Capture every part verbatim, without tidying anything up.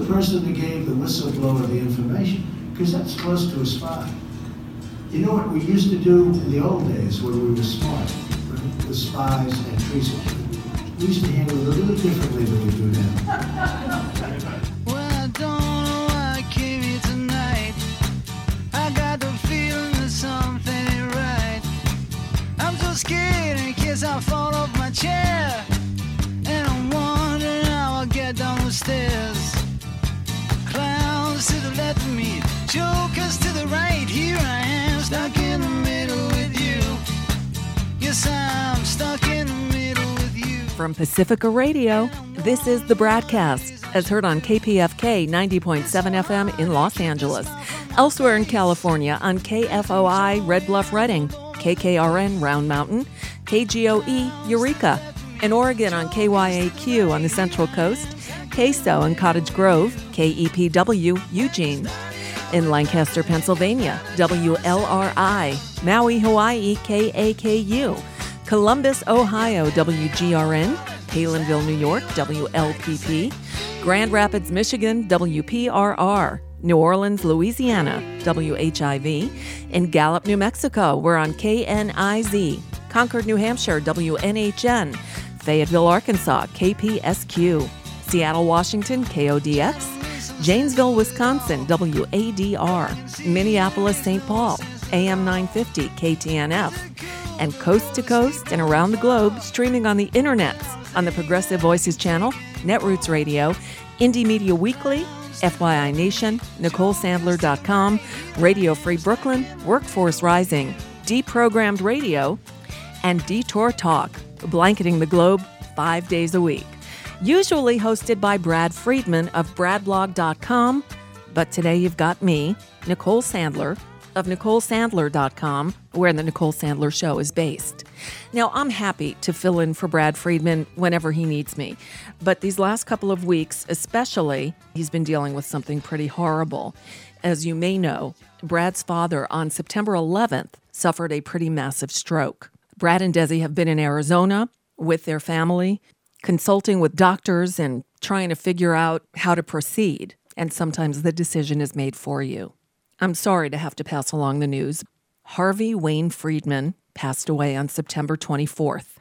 the person who gave the whistleblower the information, because that's close to a spy. You know what we used to do in the old days when we were smart, right? With spies and treason. We used to handle it a little differently than we do now. Well, I don't know why I came here tonight. I got the feeling that something ain't right. I'm so scared in case I fall off my chair. And I'm wondering how I'll get down the stairs. Clowns to the left of me, jokers to the right. Here I am, stuck in the middle with you. Yes, I'm stuck in the middle with you. From Pacifica Radio, this is The Bradcast, as heard on K P F K ninety point seven F M in Los Angeles. Elsewhere in California on K F O I Red Bluff Redding, K K R N Round Mountain, K G O E Eureka. In Oregon on K Y A Q on the Central Coast, K S O in Cottage Grove, K E P W Eugene. In Lancaster, Pennsylvania, W L R I, Maui, Hawaii, K A K U, Columbus, Ohio, W G R N, Palinville, New York, W L P P, Grand Rapids, Michigan, W P R R, New Orleans, Louisiana, W H I V, in Gallup, New Mexico, we're on K N I Z, Concord, New Hampshire, W N H N, Fayetteville, Arkansas, K P S Q, Seattle, Washington, K O D X, Janesville, Wisconsin, W A D R, Minneapolis, Saint Paul, A M nine fifty, K T N F, and coast to coast and around the globe, streaming on the internets, on the Progressive Voices Channel, Netroots Radio, Indie Media Weekly, F Y I Nation, Nicole Sandler dot com, Radio Free Brooklyn, Workforce Rising, Deprogrammed Radio, and Detour Talk, blanketing the globe five days a week. Usually hosted by Brad Friedman of brad blog dot com, but today you've got me, Nicole Sandler, of Nicole Sandler dot com, where the Nicole Sandler Show is based. Now, I'm happy to fill in for Brad Friedman whenever he needs me, but these last couple of weeks especially, he's been dealing with something pretty horrible. As you may know, Brad's father on September eleventh suffered a pretty massive stroke. Brad and Desi have been in Arizona with their family, consulting with doctors and trying to figure out how to proceed. And sometimes the decision is made for you. I'm sorry to have to pass along the news. Harvey Wayne Friedman passed away on September twenty-fourth.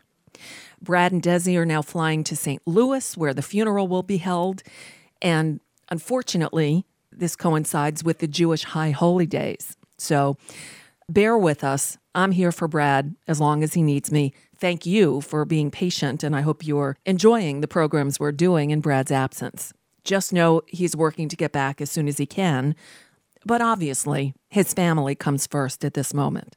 Brad and Desi are now flying to Saint Louis, where the funeral will be held. And unfortunately, this coincides with the Jewish High Holy Days. So bear with us. I'm here for Brad as long as he needs me. Thank you for being patient, and I hope you're enjoying the programs we're doing in Brad's absence. Just know he's working to get back as soon as he can, but obviously his family comes first at this moment.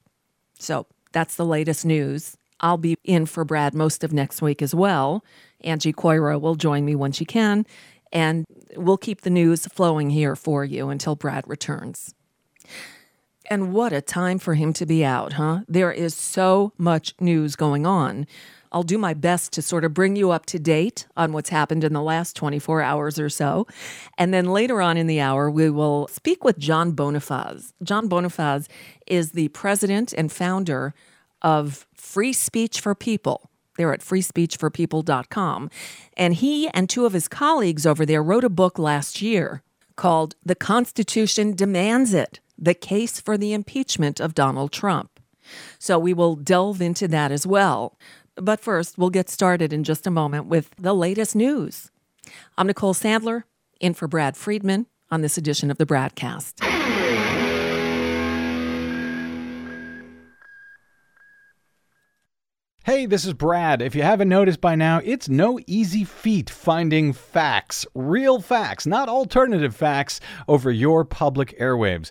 So that's the latest news. I'll be in for Brad most of next week as well. Angie Coiro will join me when she can, and we'll keep the news flowing here for you until Brad returns. And what a time for him to be out, huh? There is so much news going on. I'll do my best to sort of bring you up to date on what's happened in the last twenty-four hours or so. And then later on in the hour, we will speak with John Bonifaz. John Bonifaz is the president and founder of Free Speech for People. They're at free speech for people dot com. And he and two of his colleagues over there wrote a book last year called The Constitution Demands It: The Case for the Impeachment of Donald Trump. So we will delve into that as well. But first, we'll get started in just a moment with the latest news. I'm Nicole Sandler, in for Brad Friedman, on this edition of The Bradcast. Hey, this is Brad. If you haven't noticed by now, it's no easy feat finding facts, real facts, not alternative facts, over your public airwaves.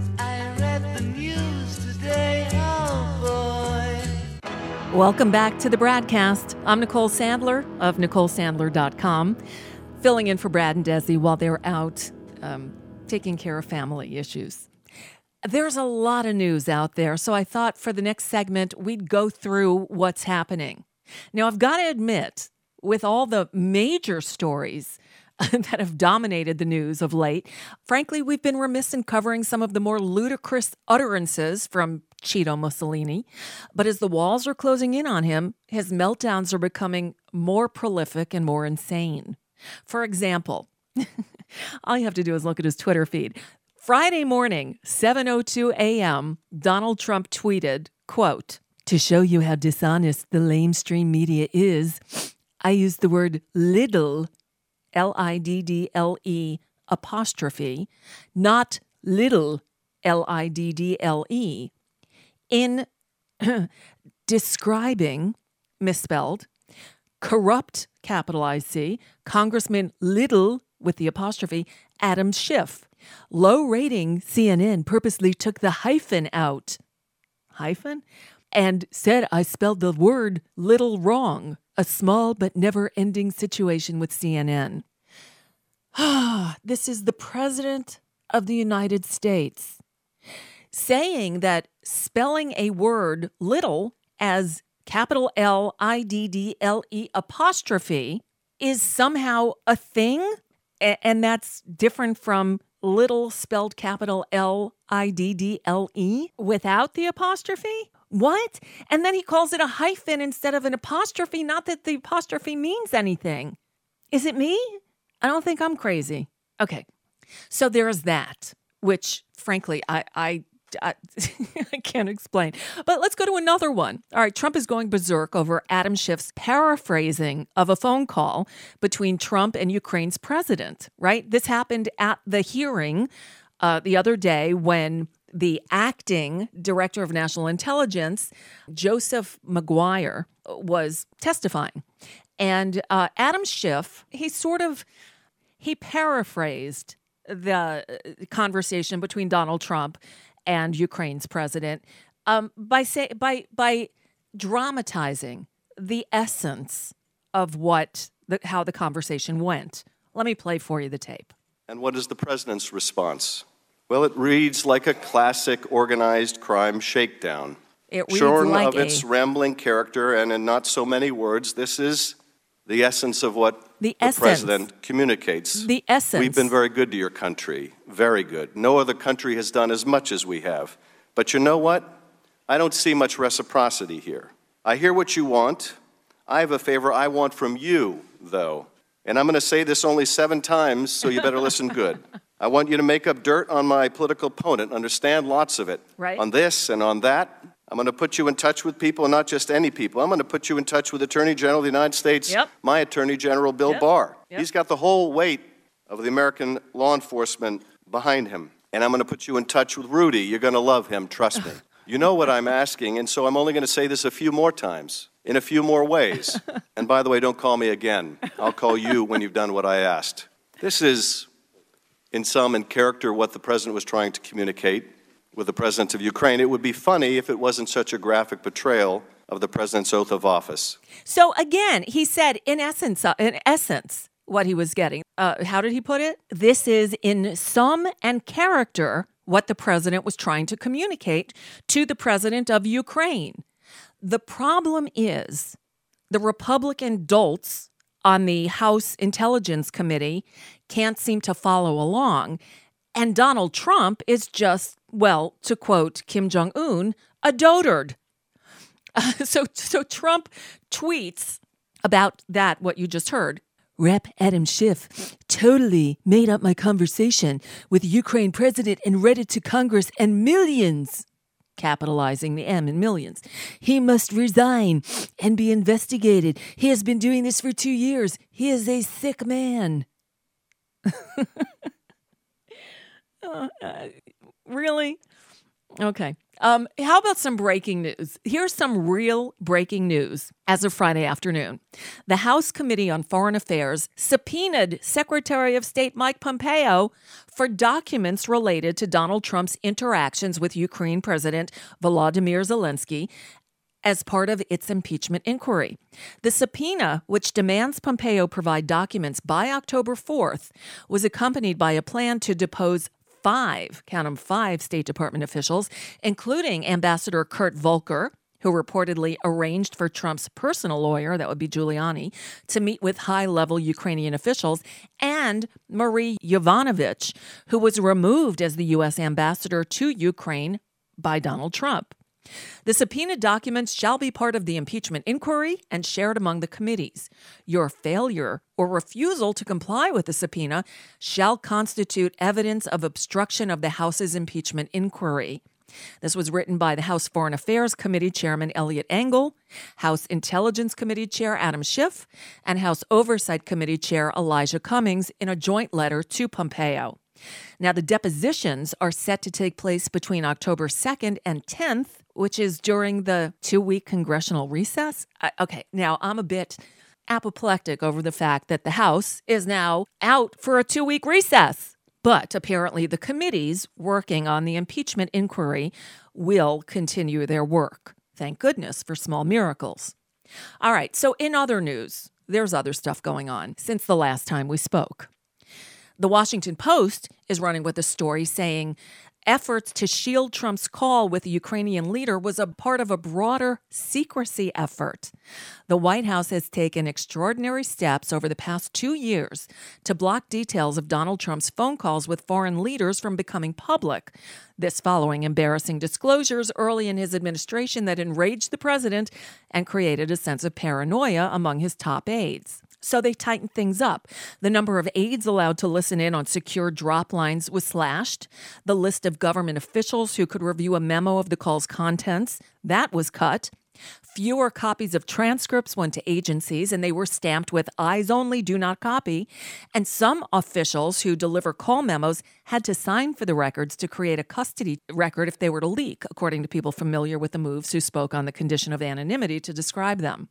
read the news today, oh boy. Welcome back to the Bradcast. I'm Nicole Sandler of Nicole Sandler dot com, filling in for Brad and Desi while they're out um, taking care of family issues. There's a lot of news out there, so I thought for the next segment we'd go through what's happening. Now, I've got to admit, with all the major stories that have dominated the news of late, frankly, we've been remiss in covering some of the more ludicrous utterances from Cito Mussolini. But as the walls are closing in on him, his meltdowns are becoming more prolific and more insane. For example, all you have to do is look at his Twitter feed. Friday morning, seven oh two a.m., Donald Trump tweeted, quote, "To show you how dishonest the lamestream media is, I used the word liddle, L I D D L E apostrophe, not little, L I D D L E, in describing, misspelled, corrupt, capitalized C, Congressman Little, with the apostrophe, Adam Schiff. Low rating C N N purposely took the hyphen out, hyphen, and said I spelled the word little wrong. A small but never-ending situation with C N N. This is the President of the United States saying that spelling a word little as capital L I D D L E apostrophe is somehow a thing, and that's different from little spelled capital L I D D L E without the apostrophe? What? And then he calls it a hyphen instead of an apostrophe. Not that the apostrophe means anything. Is it me? I don't think I'm crazy. Okay. So there's that, which frankly, I I, I, I can't explain. But let's go to another one. All right. Trump is going berserk over Adam Schiff's paraphrasing of a phone call between Trump and Ukraine's president, right? This happened at the hearing uh, the other day when the acting director of national intelligence, Joseph Maguire, was testifying. And uh, Adam Schiff, he sort of, he paraphrased the conversation between Donald Trump and Ukraine's president um, by say, by by dramatizing the essence of what the, how the conversation went. Let me play for you the tape. And what is the president's response? Well, it reads like a classic organized crime shakedown. It reads Shorn like of a... its rambling character, and in not so many words, this is the essence of what the, the president communicates. The essence. We've been very good to your country. Very good. No other country has done as much as we have. But you know what? I don't see much reciprocity here. I hear what you want. I have a favor I want from you, though. And I'm going to say this only seven times, so you better listen good. I want you to make up dirt on my political opponent, understand lots of it. Right. On this and on that. I'm going to put you in touch with people, and not just any people. I'm going to put you in touch with Attorney General of the United States, yep. my Attorney General, Bill yep. Barr. Yep. He's got the whole weight of the American law enforcement behind him. And I'm going to put you in touch with Rudy. You're going to love him, trust me. You know what I'm asking, and so I'm only going to say this a few more times, in a few more ways. And by the way, don't call me again. I'll call you when you've done what I asked. This is... in sum and character, what the president was trying to communicate with the president of Ukraine. It would be funny if it wasn't such a graphic portrayal of the president's oath of office. So again, he said, in essence, uh, in essence, what he was getting. Uh, how did he put it? This is, in sum and character, what the president was trying to communicate to the president of Ukraine. The problem is the Republican dolts on the House Intelligence Committee can't seem to follow along. And Donald Trump is just, well, to quote Kim Jong-un, a dotard. Uh, so, so Trump tweets about that, what you just heard. Rep Adam Schiff totally made up my conversation with Ukraine president and read it to Congress and millions, capitalizing the M in millions. He must resign and be investigated. He has been doing this for two years. He is a sick man. uh, uh, really? Okay. Um, how about some breaking news? Here's some real breaking news as of Friday afternoon. The House Committee on Foreign Affairs subpoenaed Secretary of State Mike Pompeo for documents related to Donald Trump's interactions with Ukraine President Volodymyr Zelensky as part of its impeachment inquiry. The subpoena, which demands Pompeo provide documents by October fourth, was accompanied by a plan to depose Five, count them, five State Department officials, including Ambassador Kurt Volker, who reportedly arranged for Trump's personal lawyer, that would be Giuliani, to meet with high-level Ukrainian officials, and Marie Yovanovitch, who was removed as the U S ambassador to Ukraine by Donald Trump. The subpoenaed documents shall be part of the impeachment inquiry and shared among the committees. Your failure or refusal to comply with the subpoena shall constitute evidence of obstruction of the House's impeachment inquiry. This was written by the House Foreign Affairs Committee Chairman Elliot Engel, House Intelligence Committee Chair Adam Schiff, and House Oversight Committee Chair Elijah Cummings in a joint letter to Pompeo. Now, the depositions are set to take place between October second and tenth, which is during the two-week congressional recess. I, okay, now I'm a bit apoplectic over the fact that the House is now out for a two-week recess. But apparently the committees working on the impeachment inquiry will continue their work. Thank goodness for small miracles. All right, so in other news, there's other stuff going on since the last time we spoke. The Washington Post is running with a story saying efforts to shield Trump's call with the Ukrainian leader was a part of a broader secrecy effort. The White House has taken extraordinary steps over the past two years to block details of Donald Trump's phone calls with foreign leaders from becoming public. This following embarrassing disclosures early in his administration that enraged the president and created a sense of paranoia among his top aides. So they tightened things up. The number of aides allowed to listen in on secure drop lines was slashed. The list of government officials who could review a memo of the call's contents, that was cut. Fewer copies of transcripts went to agencies, and they were stamped with eyes only, do not copy. And some officials who deliver call memos had to sign for the records to create a custody record if they were to leak, according to people familiar with the moves who spoke on the condition of anonymity to describe them.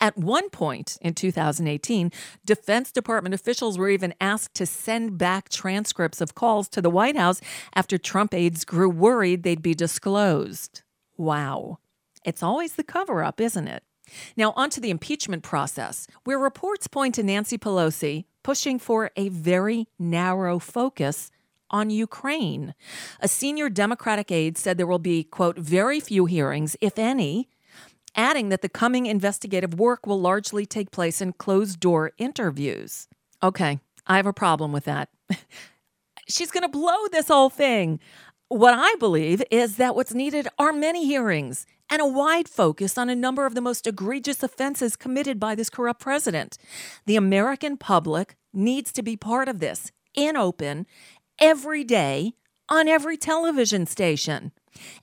At one point in two thousand eighteen, Defense Department officials were even asked to send back transcripts of calls to the White House after Trump aides grew worried they'd be disclosed. Wow. It's always the cover-up, isn't it? Now, onto the impeachment process, where reports point to Nancy Pelosi pushing for a very narrow focus on Ukraine. A senior Democratic aide said there will be, quote, very few hearings, if any, adding that the coming investigative work will largely take place in closed-door interviews. Okay, I have a problem with that. She's going to blow this whole thing. What I believe is that what's needed are many hearings and a wide focus on a number of the most egregious offenses committed by this corrupt president. The American public needs to be part of this, in open, every day, on every television station.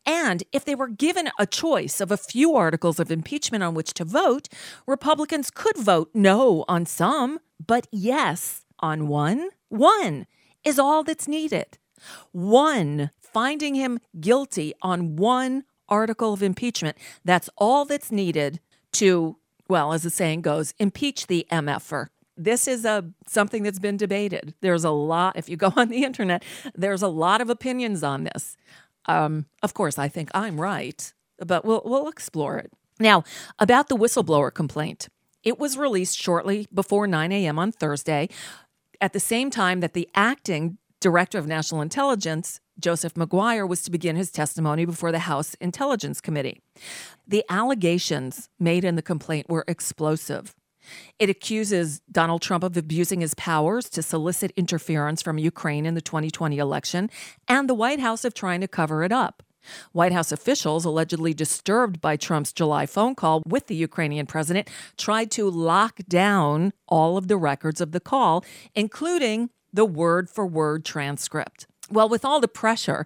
And if they were given a choice of a few articles of impeachment on which to vote, Republicans could vote no on some, but yes on one. One is all that's needed. One, finding him guilty on one article of impeachment. That's all that's needed to, well, as the saying goes, impeach the M F-er. This is a something that's been debated. There's a lot, if you go on the internet, there's a lot of opinions on this. Um, of course, I think I'm right, but we'll we'll explore it. Now, about the whistleblower complaint. It was released shortly before nine a.m. on Thursday, at the same time that the acting director of national intelligence, Joseph Maguire, was to begin his testimony before the House Intelligence Committee. The allegations made in the complaint were explosive. It accuses Donald Trump of abusing his powers to solicit interference from Ukraine in the twenty twenty election, and the White House of trying to cover it up. White House officials, allegedly disturbed by Trump's July phone call with the Ukrainian president, tried to lock down all of the records of the call, including the word-for-word transcript. Well, with all the pressure,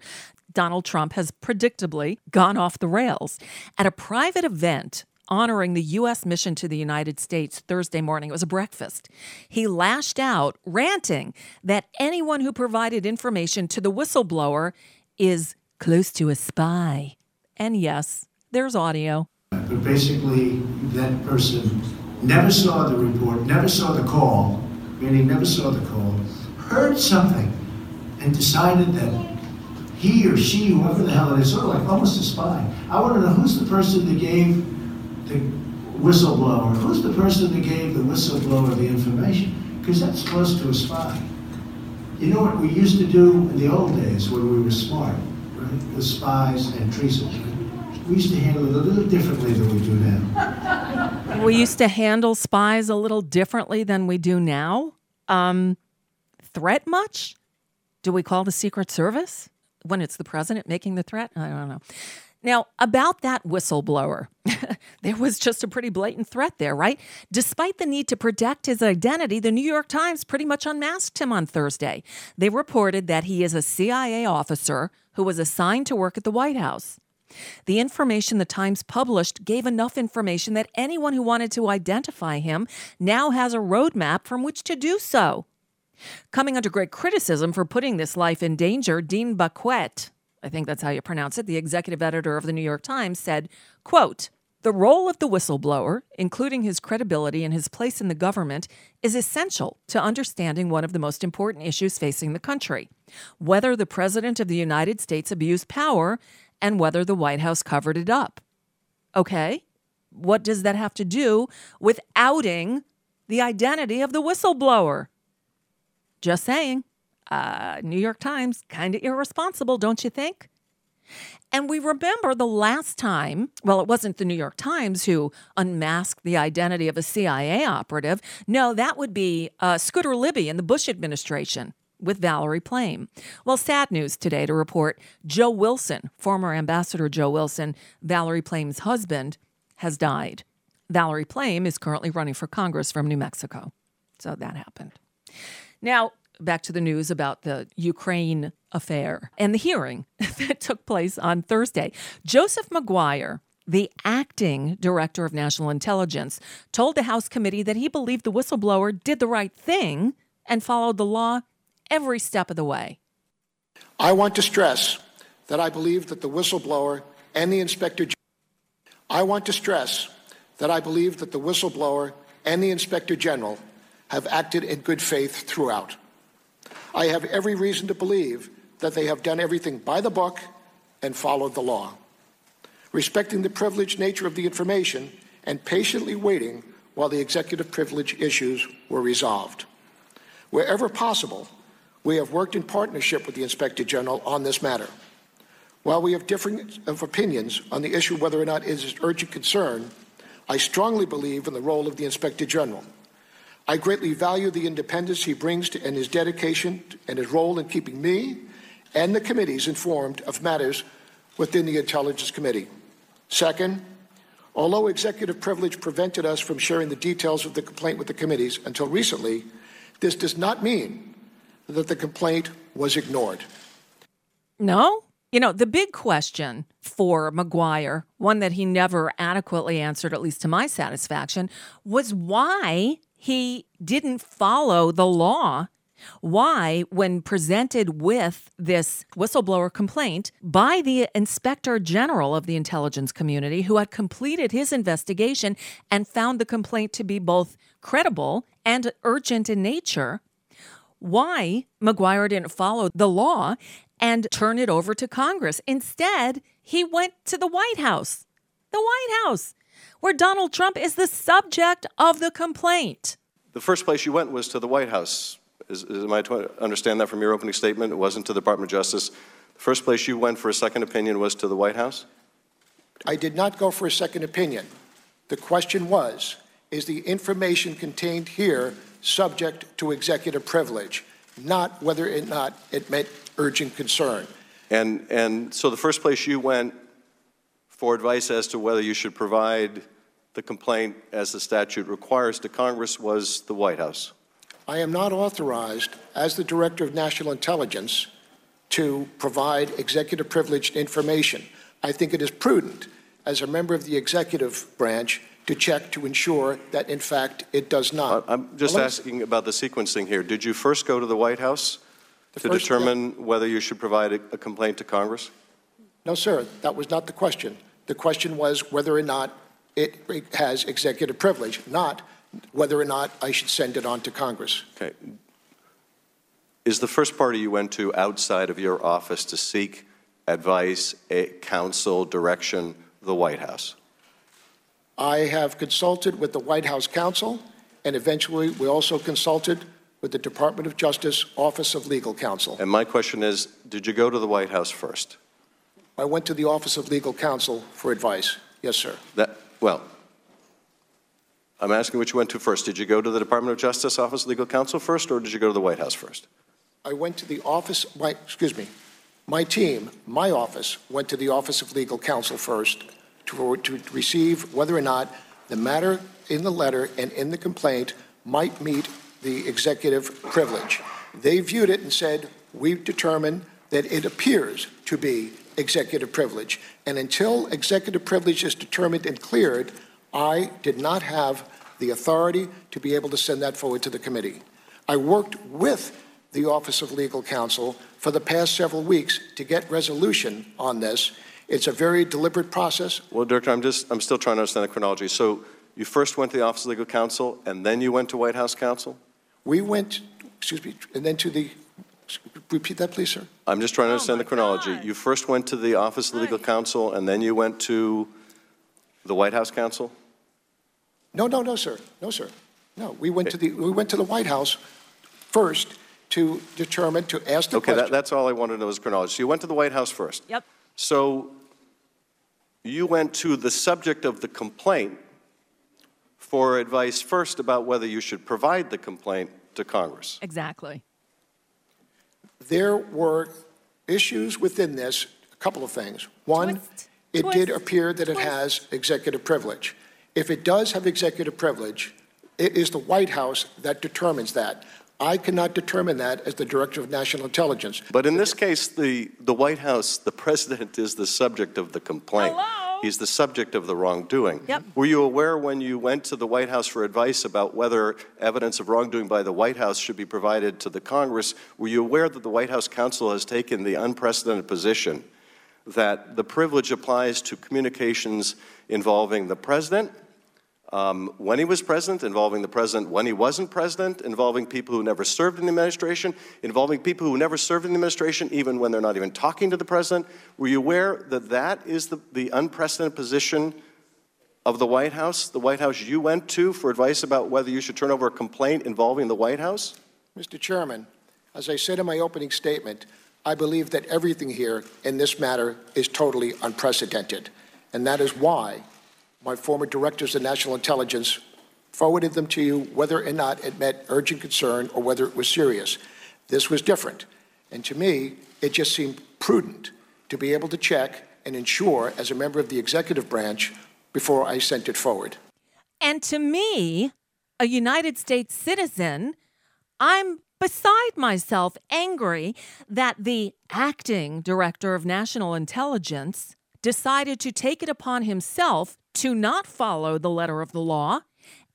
Donald Trump has predictably gone off the rails. At a private event honoring the U S mission to the United States Thursday morning. It was a breakfast. He lashed out, ranting that anyone who provided information to the whistleblower is close to a spy. And yes, there's audio. But basically, that person never saw the report, never saw the call, meaning never saw the call, heard something, and decided that he or she, whoever the hell it is, sort of like almost a spy. I want to know who's the person that gave the whistleblower, who's the person that gave the whistleblower the information, because that's close to a spy. You know what we used to do in the old days when we were smart, right? With spies and treason. We used to handle it a little differently than we do now. We used to handle spies a little differently than we do now? Um, threat much? Do we call the Secret Service when it's the president making the threat? I don't know. Now, about that whistleblower, there was just a pretty blatant threat there, right? Despite the need to protect his identity, the New York Times pretty much unmasked him on Thursday. They reported that he is a C I A officer who was assigned to work at the White House. The information the Times published gave enough information that anyone who wanted to identify him now has a roadmap from which to do so. Coming under great criticism for putting this life in danger, Dean Baquet, I think that's how you pronounce it, the executive editor of the New York Times, said, quote, "The role of the whistleblower, including his credibility and his place in the government, is essential to understanding one of the most important issues facing the country, whether the president of the United States abused power and whether the White House covered it up." Okay, what does that have to do with outing the identity of the whistleblower? Just saying. Uh, New York Times, kind of irresponsible, don't you think? And we remember the last time, well, it wasn't the New York Times who unmasked the identity of a C I A operative. No, that would be uh, Scooter Libby in the Bush administration with Valerie Plame. Well, sad news today to report Joe Wilson, former Ambassador Joe Wilson, Valerie Plame's husband, has died. Valerie Plame is currently running for Congress from New Mexico. So that happened. Now, back to the news about the Ukraine affair and the hearing that took place on Thursday. Joseph Maguire, the acting director of national intelligence, told the House committee that he believed the whistleblower did the right thing and followed the law every step of the way. I want to stress that I believe that the whistleblower and the Inspector General. I want to stress that I believe that the whistleblower and the Inspector General have acted in good faith throughout. I have every reason to believe that they have done everything by the book and followed the law, respecting the privileged nature of the information and patiently waiting while the executive privilege issues were resolved. Wherever possible, we have worked in partnership with the Inspector General on this matter. While we have different opinions on the issue whether or not it is urgent concern, I strongly believe in the role of the Inspector General. I greatly value the independence he brings to, and his dedication and his role in keeping me and the committees informed of matters within the Intelligence Committee. Second, although executive privilege prevented us from sharing the details of the complaint with the committees until recently, this does not mean that the complaint was ignored. No? You know, the big question for Maguire, one that he never adequately answered, at least to my satisfaction, was why he didn't follow the law. Why, when presented with this whistleblower complaint by the Inspector General of the intelligence community, who had completed his investigation and found the complaint to be both credible and urgent in nature, why Maguire didn't follow the law and turn it over to Congress. Instead, he went to the White House. The White House, where Donald Trump is the subject of the complaint. The first place you went was to the White House. Is, is, am I to understand that from your opening statement? It wasn't to the Department of Justice. The first place you went for a second opinion was to the White House? I did not go for a second opinion. The question was, is the information contained here subject to executive privilege, not whether or not it met urgent concern. And, and so the first place you went for advice as to whether you should provide the complaint as the statute requires to Congress was the White House. I am not authorized as the Director of National Intelligence to provide executive privileged information. I think it is prudent as a member of the executive branch to check to ensure that, in fact, it does not. I'm just well, asking about the sequencing here. Did you first go to the White House the to determine step? whether you should provide a, a complaint to Congress? No, sir. That was not the question. The question was whether or not it has executive privilege, not whether or not I should send it on to Congress. Okay. Is the first party you went to outside of your office to seek advice, counsel, direction, the White House? I have consulted with the White House counsel, and eventually we also consulted with the Department of Justice Office of Legal Counsel. And my question is, did you go to the White House first? I went to the Office of Legal Counsel for advice. Yes, sir. That, well, I'm asking which you went to first. Did you go to the Department of Justice Office of Legal Counsel first, or did you go to the White House first? I went to the office, my, excuse me, my team, my office, went to the Office of Legal Counsel first to, to receive whether or not the matter in the letter and in the complaint might meet the executive privilege. They viewed it and said, we've determined that it appears to be executive privilege. And until executive privilege is determined and cleared, I did not have the authority to be able to send that forward to the committee. I worked with the Office of Legal Counsel for the past several weeks to get resolution on this. It's a very deliberate process. Well, Director, I'm just, I'm still trying to understand the chronology. So you first went to the Office of Legal Counsel, and then you went to White House Counsel? We went, excuse me, and then to the, repeat that, please, sir. I'm just trying to understand oh the chronology. God. You first went to the Office of Legal right. Counsel, and then you went to the White House Counsel? No, no, no, sir. No, sir. No, we went, okay. to, the, we went to the White House first, to determine, to ask the okay, question. Okay, that, that's all I wanted to know is chronology. So you went to the White House first. Yep. So you went to the subject of the complaint for advice first about whether you should provide the complaint to Congress. Exactly. There were issues within this, a couple of things. One, Twist. it Twist. did appear that Twist. it has executive privilege. If it does have executive privilege, it is the White House that determines that. I cannot determine that as the Director of National Intelligence. But in this case, the, the White House, the President is the subject of the complaint. Hello? He's the subject of the wrongdoing. Yep. Were you aware when you went to the White House for advice about whether evidence of wrongdoing by the White House should be provided to the Congress, were you aware that the White House counsel has taken the unprecedented position that the privilege applies to communications involving the President? Um, when he was president, involving the president when he wasn't president, involving people who never served in the administration, involving people who never served in the administration even when they're not even talking to the president. Were you aware that that is the, the unprecedented position of the White House, the White House you went to for advice about whether you should turn over a complaint involving the White House? Mister Chairman, as I said in my opening statement, I believe that everything here in this matter is totally unprecedented, and that is why my former directors of national intelligence forwarded them to you whether or not it met urgent concern or whether it was serious. This was different. And to me, it just seemed prudent to be able to check and ensure as a member of the executive branch before I sent it forward. And to me, a United States citizen, I'm beside myself angry that the acting director of national intelligence decided to take it upon himself to not follow the letter of the law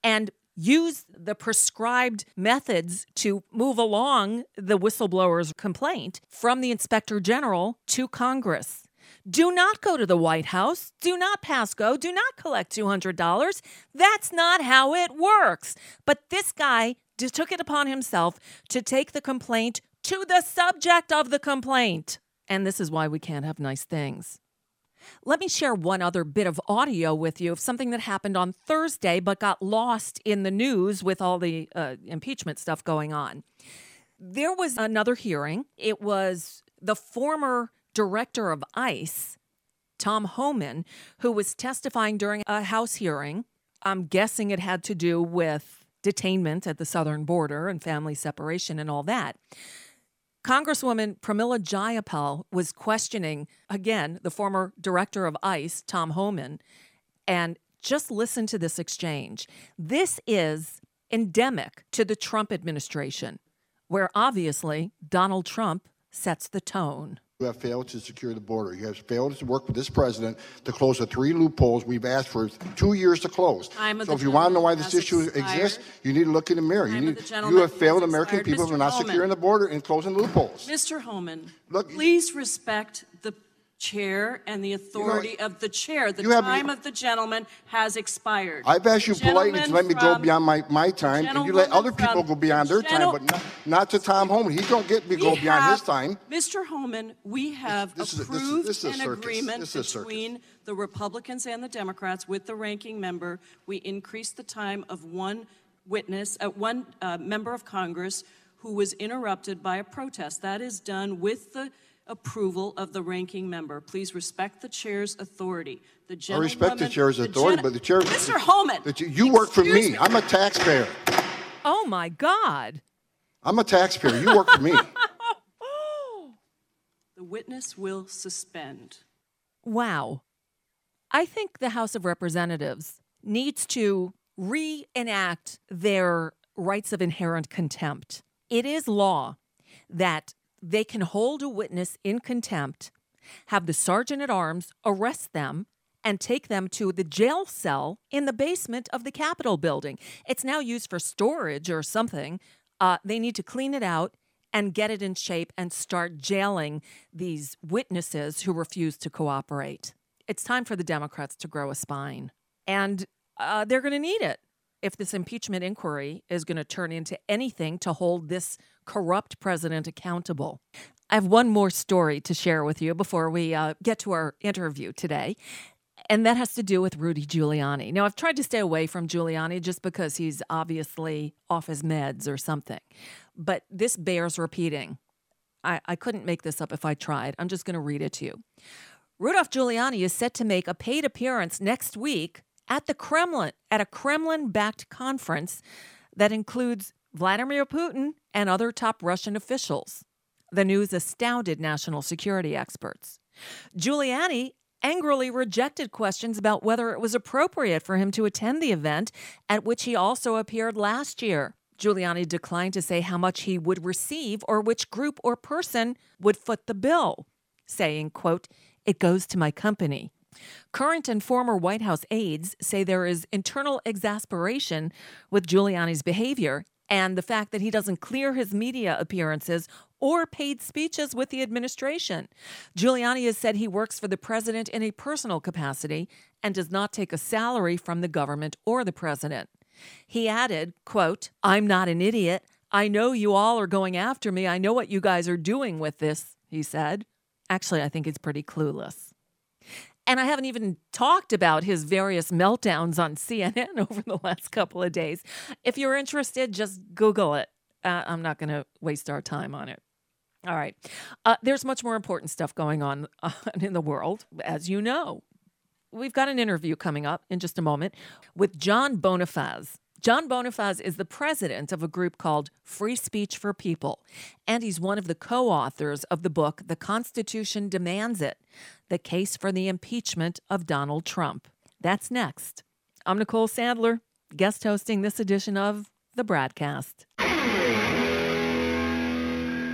and use the prescribed methods to move along the whistleblower's complaint from the Inspector General to Congress. Do not go to the White House. Do not pass go. Do not collect two hundred dollars. That's not how it works. But this guy just took it upon himself to take the complaint to the subject of the complaint. And this is why we can't have nice things. Let me share one other bit of audio with you of something that happened on Thursday but got lost in the news with all the uh, impeachment stuff going on. There was another hearing. It was the former director of ICE, Tom Homan, who was testifying during a House hearing. I'm guessing it had to do with detainment at the southern border and family separation and all that. Congresswoman Pramila Jayapal was questioning, again, the former director of ICE, Tom Homan, and just listen to this exchange. This is endemic to the Trump administration, where obviously Donald Trump sets the tone. You have failed to secure the border. You have failed to work with this president to close the three loopholes we've asked for two years to close. So if you want to know why this issue exists, you need to look in the mirror. You, need, you have failed American people for not securing the border and closing loopholes. Mister Homan, look, please respect the chair and the authority you know, of the chair. The time have, of the gentleman has expired. I've asked you politely to let me go beyond my, my time, and you let other people go beyond their time, but not, not to Tom Homan. He don't get me go have, beyond his time. Mister Homan, we have this, this approved is a, this is, this is an circus. agreement between the Republicans and the Democrats with the ranking member. We increased the time of one witness, uh, one uh, member of Congress who was interrupted by a protest. That is done with the approval of the ranking member. Please respect the chair's authority. The I respect the chair's the authority, but the chair... Mister Homan! The, the, you work for me. me. I'm a taxpayer. Oh, my God. I'm a taxpayer. You work for me. The witness will suspend. Wow. I think the House of Representatives needs to reenact their rights of inherent contempt. It is law that they can hold a witness in contempt, have the sergeant-at-arms arrest them, and take them to the jail cell in the basement of the Capitol building. It's now used for storage or something. Uh, they need to clean it out and get it in shape and start jailing these witnesses who refuse to cooperate. It's time for the Democrats to grow a spine. And uh, they're going to need it if this impeachment inquiry is going to turn into anything to hold this corrupt president accountable. I have one more story to share with you before we uh, get to our interview today, and that has to do with Rudy Giuliani. Now, I've tried to stay away from Giuliani just because he's obviously off his meds or something, but this bears repeating. I, I couldn't make this up if I tried. I'm just going to read it to you. Rudolph Giuliani is set to make a paid appearance next week at the Kremlin, at a Kremlin-backed conference that includes Vladimir Putin and other top Russian officials. The news astounded national security experts. Giuliani angrily rejected questions about whether it was appropriate for him to attend the event, at which he also appeared last year. Giuliani declined to say how much he would receive or which group or person would foot the bill, saying, quote, "It goes to my company." Current and former White House aides say there is internal exasperation with Giuliani's behavior and the fact that he doesn't clear his media appearances or paid speeches with the administration. Giuliani has said he works for the president in a personal capacity and does not take a salary from the government or the president. He added, quote, "I'm not an idiot. I know you all are going after me. I know what you guys are doing with this," he said. Actually, I think he's pretty clueless. And I haven't even talked about his various meltdowns on C N N over the last couple of days. If you're interested, just Google it. Uh, I'm not going to waste our time on it. All right. Uh, there's much more important stuff going on uh, in the world, as you know. We've got an interview coming up in just a moment with John Bonifaz. John Bonifaz is the president of a group called Free Speech for People, and he's one of the co-authors of the book, The Constitution Demands It: The Case for the Impeachment of Donald Trump. That's next. I'm Nicole Sandler, guest hosting this edition of The Bradcast.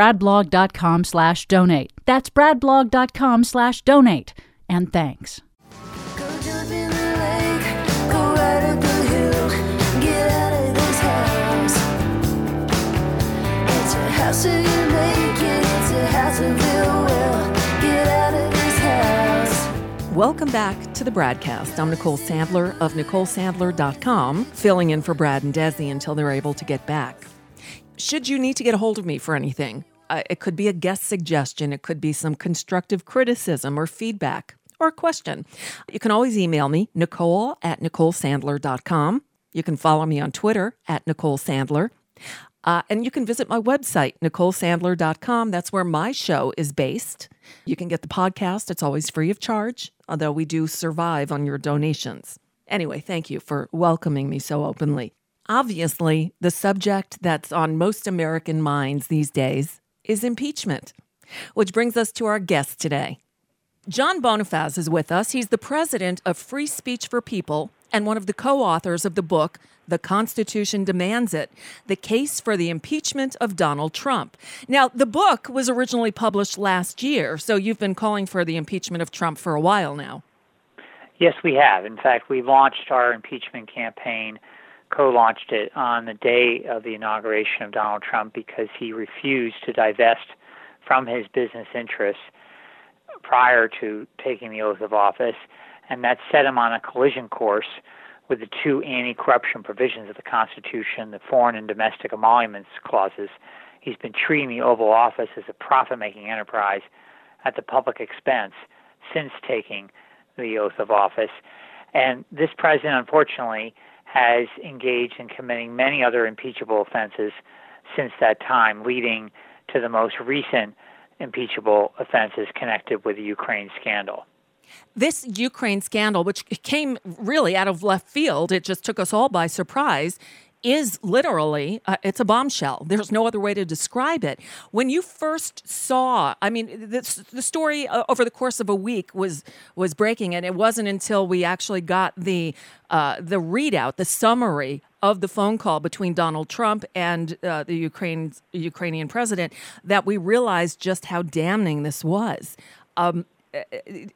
bradblog.com slash donate. That's bradblog.com slash donate. And thanks. Welcome back to The Bradcast. I'm Nicole Sandler of Nicole Sandler dot com, filling in for Brad and Desi until they're able to get back. Should you need to get a hold of me for anything, uh, it could be a guest suggestion, it could be some constructive criticism or feedback or a question, you can always email me, Nicole at Nicole Sandler dot com. You can follow me on Twitter at Nicole Sandler. Uh, and you can visit my website, Nicole Sandler dot com. That's where my show is based. You can get the podcast. It's always free of charge, although we do survive on your donations. Anyway, thank you for welcoming me so openly. Obviously, the subject that's on most American minds these days is impeachment, which brings us to our guest today. John Bonifaz is with us. He's the president of Free Speech for People and one of the co-authors of the book, The Constitution Demands It: The Case for the Impeachment of Donald Trump. Now, the book was originally published last year, so you've been calling for the impeachment of Trump for a while now. Yes, we have. In fact, we launched our impeachment campaign, co-launched it on the day of the inauguration of Donald Trump because he refused to divest from his business interests prior to taking the oath of office, and that set him on a collision course with the two anti-corruption provisions of the Constitution, the Foreign and Domestic Emoluments Clauses. He's been treating the Oval Office as a profit-making enterprise at the public expense since taking the oath of office. And this president, unfortunately, has engaged in committing many other impeachable offenses since that time, leading to the most recent impeachable offenses connected with the Ukraine scandal. This Ukraine scandal, which came really out of left field, it just took us all by surprise, is literally, uh, it's a bombshell. There's no other way to describe it. When you first saw, I mean, this, the story uh, over the course of a week was was breaking, and it wasn't until we actually got the uh, the readout, the summary of the phone call between Donald Trump and uh, the Ukraine, Ukrainian president that we realized just how damning this was. Um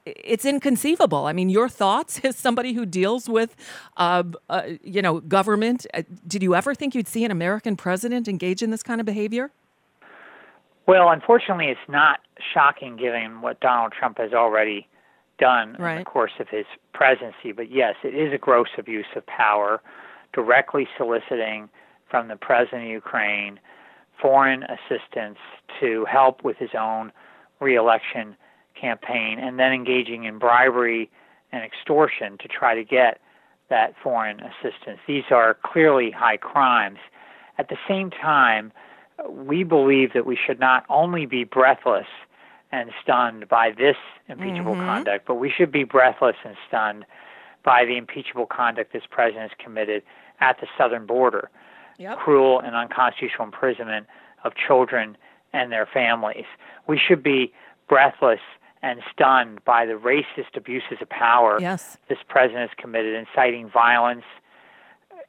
It's inconceivable. I mean, your thoughts as somebody who deals with, uh, uh, you know, government. Uh, did you ever think you'd see an American president engage in this kind of behavior? Well, unfortunately, it's not shocking given what Donald Trump has already done right in the course of his presidency. But yes, it is a gross abuse of power, directly soliciting from the president of Ukraine foreign assistance to help with his own reelection campaign, and then engaging in bribery and extortion to try to get that foreign assistance. These are clearly high crimes. At the same time, we believe that we should not only be breathless and stunned by this impeachable mm-hmm. conduct, but we should be breathless and stunned by the impeachable conduct this president has committed at the southern border. Yep. Cruel and unconstitutional imprisonment of children and their families. We should be breathless and stunned by the racist abuses of power yes. this president has committed, inciting violence,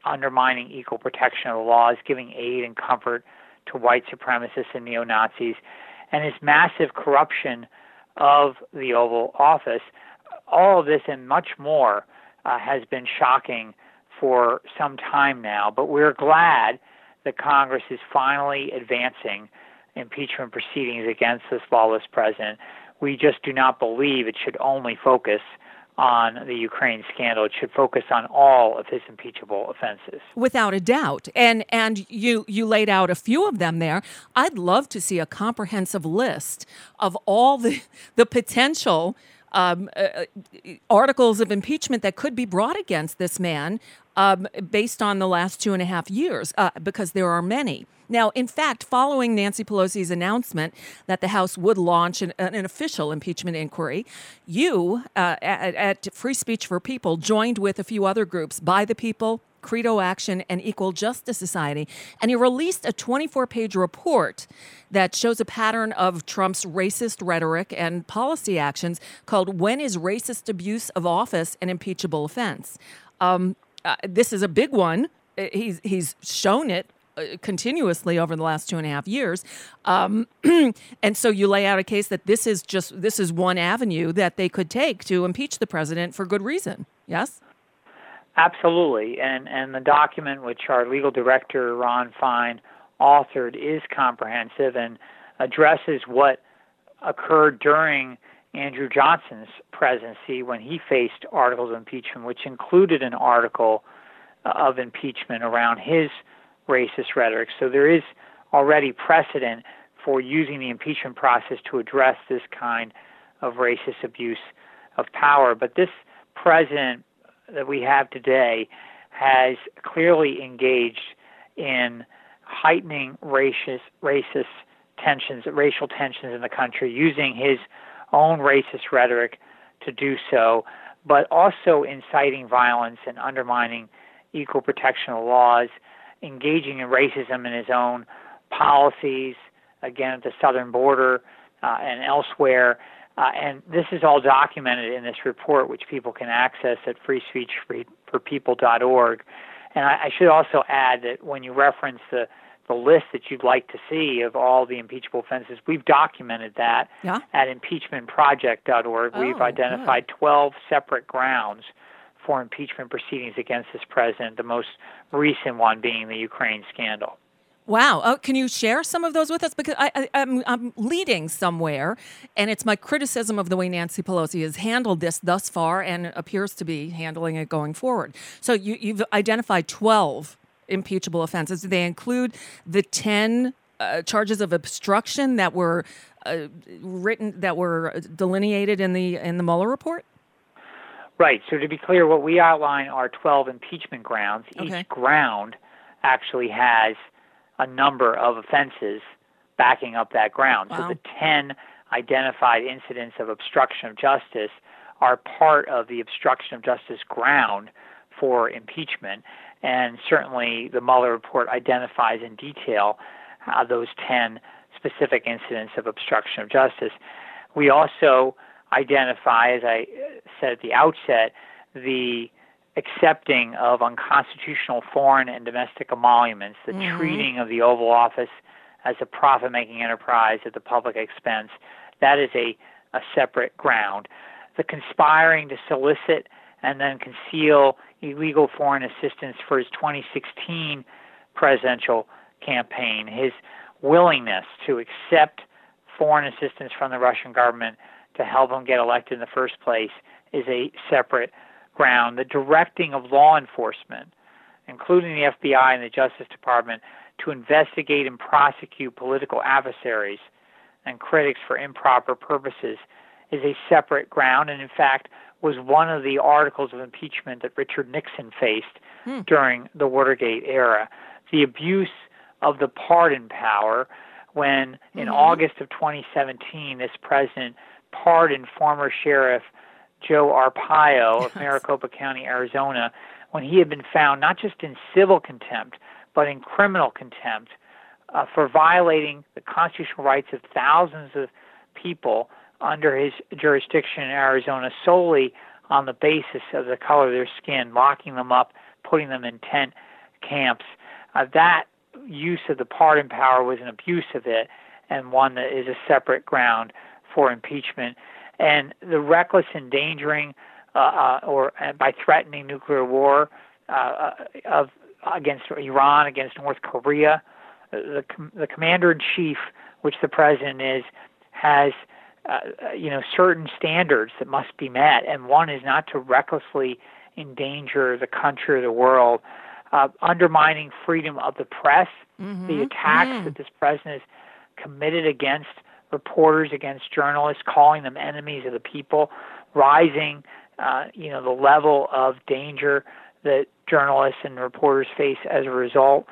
undermining equal protection of the laws, giving aid and comfort to white supremacists and neo-Nazis, and his massive corruption of the Oval Office. All of this and much more uh, has been shocking for some time now, but we're glad that Congress is finally advancing impeachment proceedings against this lawless president. We just do not believe it should only focus on the Ukraine scandal. It should focus on all of his impeachable offenses. Without a doubt. And and you, you laid out a few of them there. I'd love to see a comprehensive list of all the, the potential um, uh, articles of impeachment that could be brought against this man um, based on the last two and a half years, uh, because there are many. Now, in fact, following Nancy Pelosi's announcement that the House would launch an, an official impeachment inquiry, you uh, at, at Free Speech for People joined with a few other groups, By the People, Credo Action, and Equal Justice Society, and you released a twenty-four page report that shows a pattern of Trump's racist rhetoric and policy actions called When is Racist Abuse of Office an Impeachable Offense? Um, uh, this is a big one. He's, he's shown it continuously over the last two and a half years. Um, and so you lay out a case that this is just, this is one avenue that they could take to impeach the president for good reason. Yes? Absolutely. And, and the document, which our legal director, Ron Fine, authored, is comprehensive and addresses what occurred during Andrew Johnson's presidency when he faced articles of impeachment, which included an article of impeachment around his racist rhetoric. So there is already precedent for using the impeachment process to address this kind of racist abuse of power. But this president that we have today has clearly engaged in heightening racist racist tensions, racial tensions in the country, using his own racist rhetoric to do so, but also inciting violence and undermining equal protection laws, engaging in racism in his own policies, again, at the southern border uh, and elsewhere. Uh, and this is all documented in this report, which people can access at free speech for people dot org. And I, I should also add that when you reference the, the list that you'd like to see of all the impeachable offenses, we've documented that yeah. at impeachment project dot org. Oh, we've identified good. twelve separate grounds for impeachment proceedings against this president, the most recent one being the Ukraine scandal. Wow. Oh, can you share some of those with us? Because I, I, I'm, I'm leading somewhere, and it's my criticism of the way Nancy Pelosi has handled this thus far and appears to be handling it going forward. So you, you've identified twelve impeachable offenses. Do they include the ten uh, charges of obstruction that were uh, written, that were delineated in the in the Mueller report? Right. So to be clear, what we outline are twelve impeachment grounds. Okay. Each ground actually has a number of offenses backing up that ground. Wow. So the ten identified incidents of obstruction of justice are part of the obstruction of justice ground for impeachment, and certainly the Mueller report identifies in detail uh, those ten specific incidents of obstruction of justice. We also identify, as I said at the outset, the accepting of unconstitutional foreign and domestic emoluments, the mm-hmm. treating of the Oval Office as a profit-making enterprise at the public expense. That is a, a separate ground. The conspiring to solicit and then conceal illegal foreign assistance for his twenty sixteen presidential campaign, his willingness to accept foreign assistance from the Russian government to help him get elected in the first place, is a separate ground. The directing of law enforcement, including the F B I and the Justice Department, to investigate and prosecute political adversaries and critics for improper purposes, is a separate ground, and in fact was one of the articles of impeachment that Richard Nixon faced hmm. during the Watergate era. The abuse of the pardon power, when in mm-hmm. August of twenty seventeen this president pardoned former Sheriff Joe Arpaio yes. of Maricopa County, Arizona, when he had been found not just in civil contempt, but in criminal contempt uh, for violating the constitutional rights of thousands of people under his jurisdiction in Arizona solely on the basis of the color of their skin, locking them up, putting them in tent camps. Uh, that use of the pardon power was an abuse of it, and one that is a separate ground for impeachment. And the reckless endangering uh, uh, or uh, by threatening nuclear war uh, of against Iran, against North Korea, the, the commander-in-chief, which the president is, has uh, you know certain standards that must be met, and one is not to recklessly endanger the country or the world. Uh, undermining freedom of the press, mm-hmm. the attacks mm. that this president has committed against reporters, against journalists, calling them enemies of the people, rising, uh, you know, the level of danger that journalists and reporters face as a result.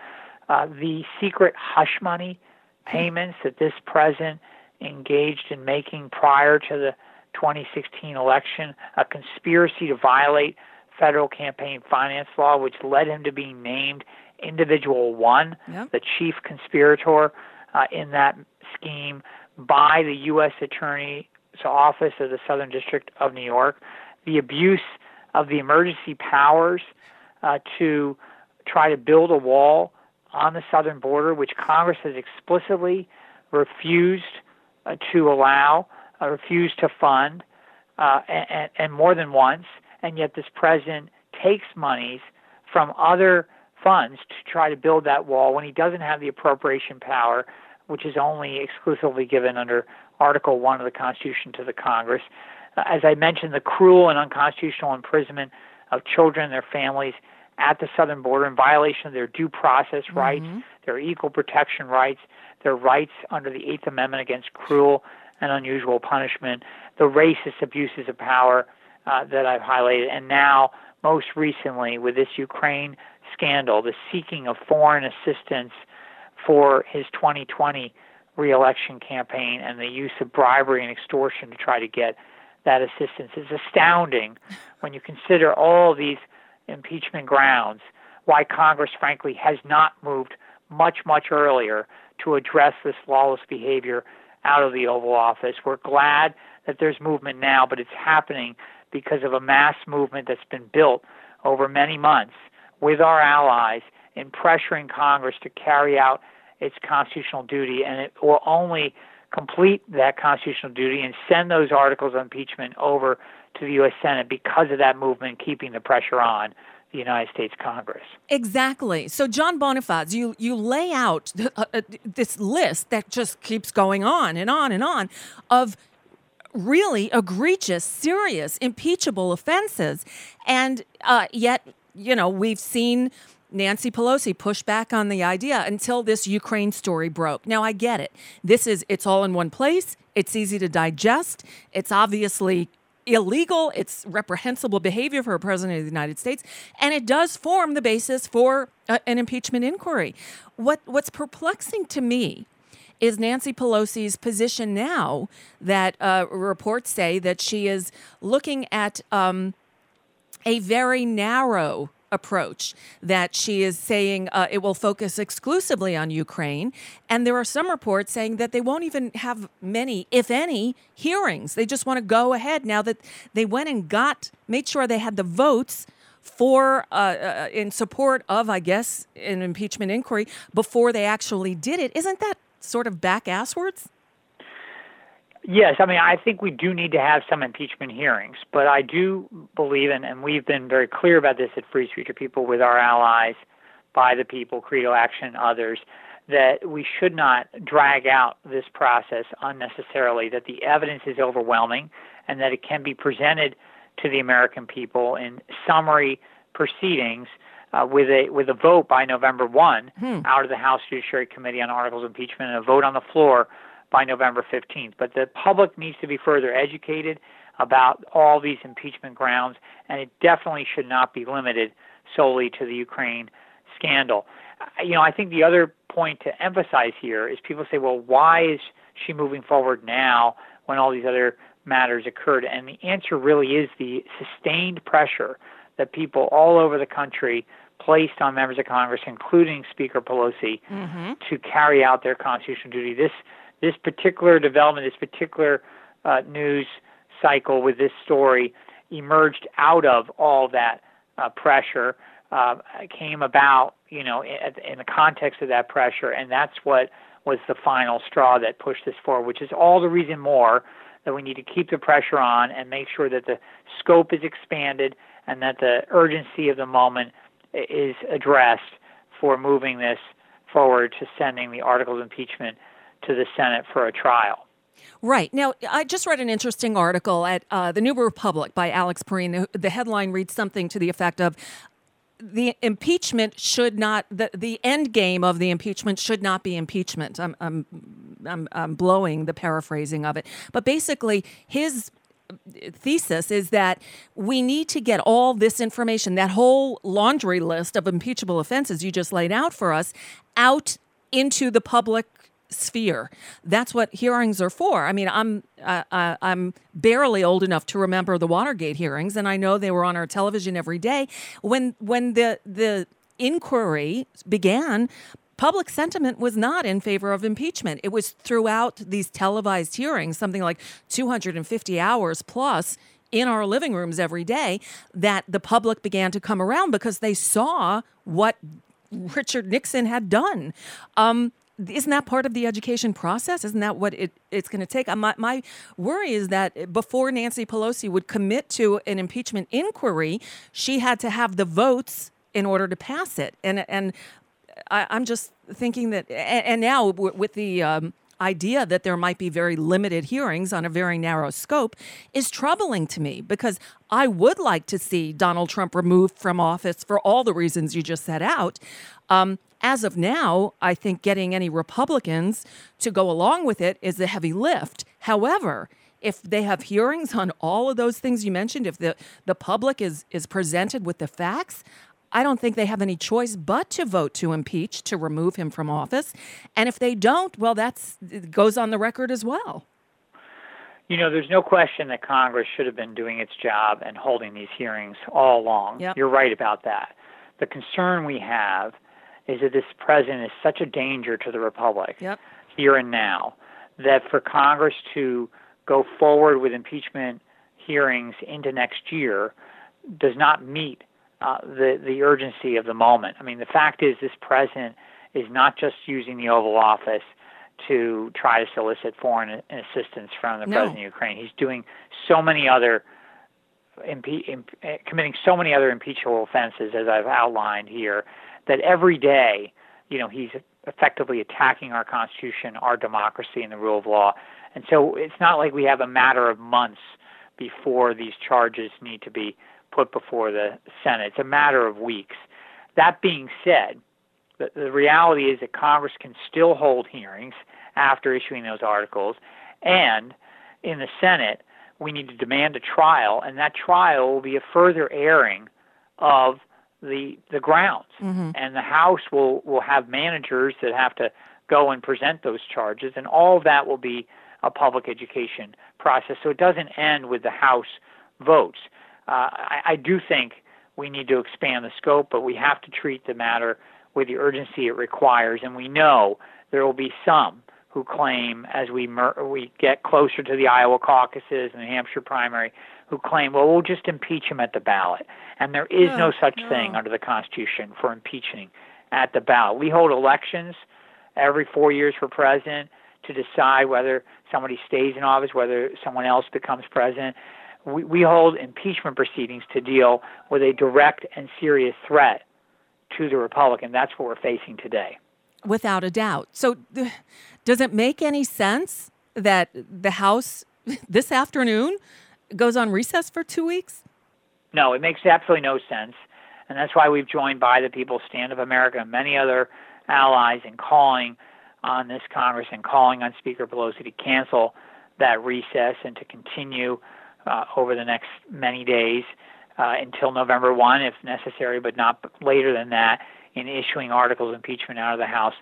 Uh, the secret hush money payments that this president engaged in making prior to the twenty sixteen election, a conspiracy to violate federal campaign finance law, which led him to be named individual one, yep. the chief conspirator uh, in that scheme, by the U S Attorney's Office of the Southern District of New York, the abuse of the emergency powers uh, to try to build a wall on the southern border, which Congress has explicitly refused uh, to allow, uh, refused to fund, uh, and, and more than once, and yet this president takes monies from other funds to try to build that wall when he doesn't have the appropriation power, which is only exclusively given under Article one of the Constitution to the Congress. Uh, as I mentioned, the cruel and unconstitutional imprisonment of children and their families at the southern border in violation of their due process mm-hmm. rights, their equal protection rights, their rights under the Eighth Amendment against cruel and unusual punishment, the racist abuses of power uh, that I've highlighted, and now most recently with this Ukraine scandal, the seeking of foreign assistance for his twenty twenty reelection campaign and the use of bribery and extortion to try to get that assistance is astounding when you consider all these impeachment grounds, why Congress, frankly, has not moved much, much earlier to address this lawless behavior out of the Oval Office. We're glad that there's movement now, but it's happening because of a mass movement that's been built over many months with our allies in pressuring Congress to carry out its constitutional duty, and it will only complete that constitutional duty and send those articles of impeachment over to the U S Senate because of that movement keeping the pressure on the United States Congress. Exactly. So, John Bonifaz, you, you lay out th- uh, this list that just keeps going on and on and on of really egregious, serious, impeachable offenses. And uh, yet, you know, we've seen Nancy Pelosi pushed back on the idea until this Ukraine story broke. Now, I get it. This is, it's all in one place. It's easy to digest. It's obviously illegal. It's reprehensible behavior for a president of the United States. And it does form the basis for a, an impeachment inquiry. What What's perplexing to me is Nancy Pelosi's position now that uh, reports say that she is looking at um, a very narrow approach, that she is saying uh, it will focus exclusively on Ukraine. And there are some reports saying that they won't even have many, if any, hearings. They just want to go ahead now that they went and got, made sure they had the votes for, uh, uh, in support of, I guess, an impeachment inquiry before they actually did it. Isn't that sort of back-asswards? Yes, I mean, I think we do need to have some impeachment hearings, but I do believe, and, and we've been very clear about this at Free Speech for People with our allies, By the People, Credo Action, others, that we should not drag out this process unnecessarily, that the evidence is overwhelming and that it can be presented to the American people in summary proceedings uh, with a with a vote by November first hmm. out of the House Judiciary Committee on Articles of Impeachment and a vote on the floor by November fifteenth. But the public needs to be further educated about all these impeachment grounds, and it definitely should not be limited solely to the Ukraine scandal. You know, I think the other point to emphasize here is people say, well, why is she moving forward now when all these other matters occurred? And the answer really is the sustained pressure that people all over the country placed on members of Congress, including Speaker Pelosi, mm-hmm. to carry out their constitutional duty. This This particular development, this particular uh, news cycle with this story emerged out of all that uh, pressure, uh, came about, you know, in, in the context of that pressure, and that's what was the final straw that pushed this forward, which is all the reason more that we need to keep the pressure on and make sure that the scope is expanded and that the urgency of the moment is addressed for moving this forward to sending the articles of impeachment to the Senate for a trial. Right. Now, I just read an interesting article at uh, the New Republic by Alex Perrine. The headline reads something to the effect of, the impeachment should not, the, the end game of the impeachment should not be impeachment. I'm, I'm, I'm, I'm blowing the paraphrasing of it. But basically, his thesis is that we need to get all this information, that whole laundry list of impeachable offenses you just laid out for us, out into the public sphere. That's what hearings are for. I mean, I'm uh, uh, I'm barely old enough to remember the Watergate hearings, and I know they were on our television every day. When when the the inquiry began, public sentiment was not in favor of impeachment. It was throughout these televised hearings, something like two hundred fifty hours plus in our living rooms every day, that the public began to come around because they saw what Richard Nixon had done. Um, Isn't that part of the education process? Isn't that what it, it's going to take? My, my worry is that before Nancy Pelosi would commit to an impeachment inquiry, she had to have the votes in order to pass it. And and I, I'm just thinking that, and now with the um, idea that there might be very limited hearings on a very narrow scope is troubling to me, because I would like to see Donald Trump removed from office for all the reasons you just set out. Um, As of now, I think getting any Republicans to go along with it is a heavy lift. However, if they have hearings on all of those things you mentioned, if the, the public is, is presented with the facts, I don't think they have any choice but to vote to impeach, to remove him from office. And if they don't, well, that's it goes on the record as well. You know, there's no question that Congress should have been doing its job and holding these hearings all along. Yep. You're right about that. The concern we have is that this president is such a danger to the republic, yep, here and now, that for Congress to go forward with impeachment hearings into next year does not meet uh, the, the urgency of the moment. I mean, the fact is this president is not just using the Oval Office to try to solicit foreign assistance from the no. president of Ukraine. He's doing so many other, impe- imp- committing so many other impeachable offenses, as I've outlined here, that every day, you know, he's effectively attacking our Constitution, our democracy, and the rule of law. And so it's not like we have a matter of months before these charges need to be put before the Senate. It's a matter of weeks. That being said, the, the reality is that Congress can still hold hearings after issuing those articles. And in the Senate, we need to demand a trial, and that trial will be a further airing of the the grounds. Mm-hmm. And the House will, will have managers that have to go and present those charges, and all of that will be a public education process. So it doesn't end with the House votes. Uh, I, I do think we need to expand the scope, but we have to treat the matter with the urgency it requires. And we know there will be some who claim, as we mer- we get closer to the Iowa caucuses and the Hampshire primary, who claim, well, we'll just impeach him at the ballot. And there is no, no such no. thing under the Constitution for impeaching at the ballot. We hold elections every four years for president to decide whether somebody stays in office, whether someone else becomes president. We, we hold impeachment proceedings to deal with a direct and serious threat to the republic, and that's what we're facing today. Without a doubt. So does it make any sense that the House this afternoon goes on recess for two weeks? No, it makes absolutely no sense, and that's why we've joined By the People, Stand Up America, and many other allies in calling on this Congress and calling on Speaker Pelosi to cancel that recess and to continue uh, over the next many days uh, until November first, if necessary, but not later than that, in issuing articles of impeachment out of the House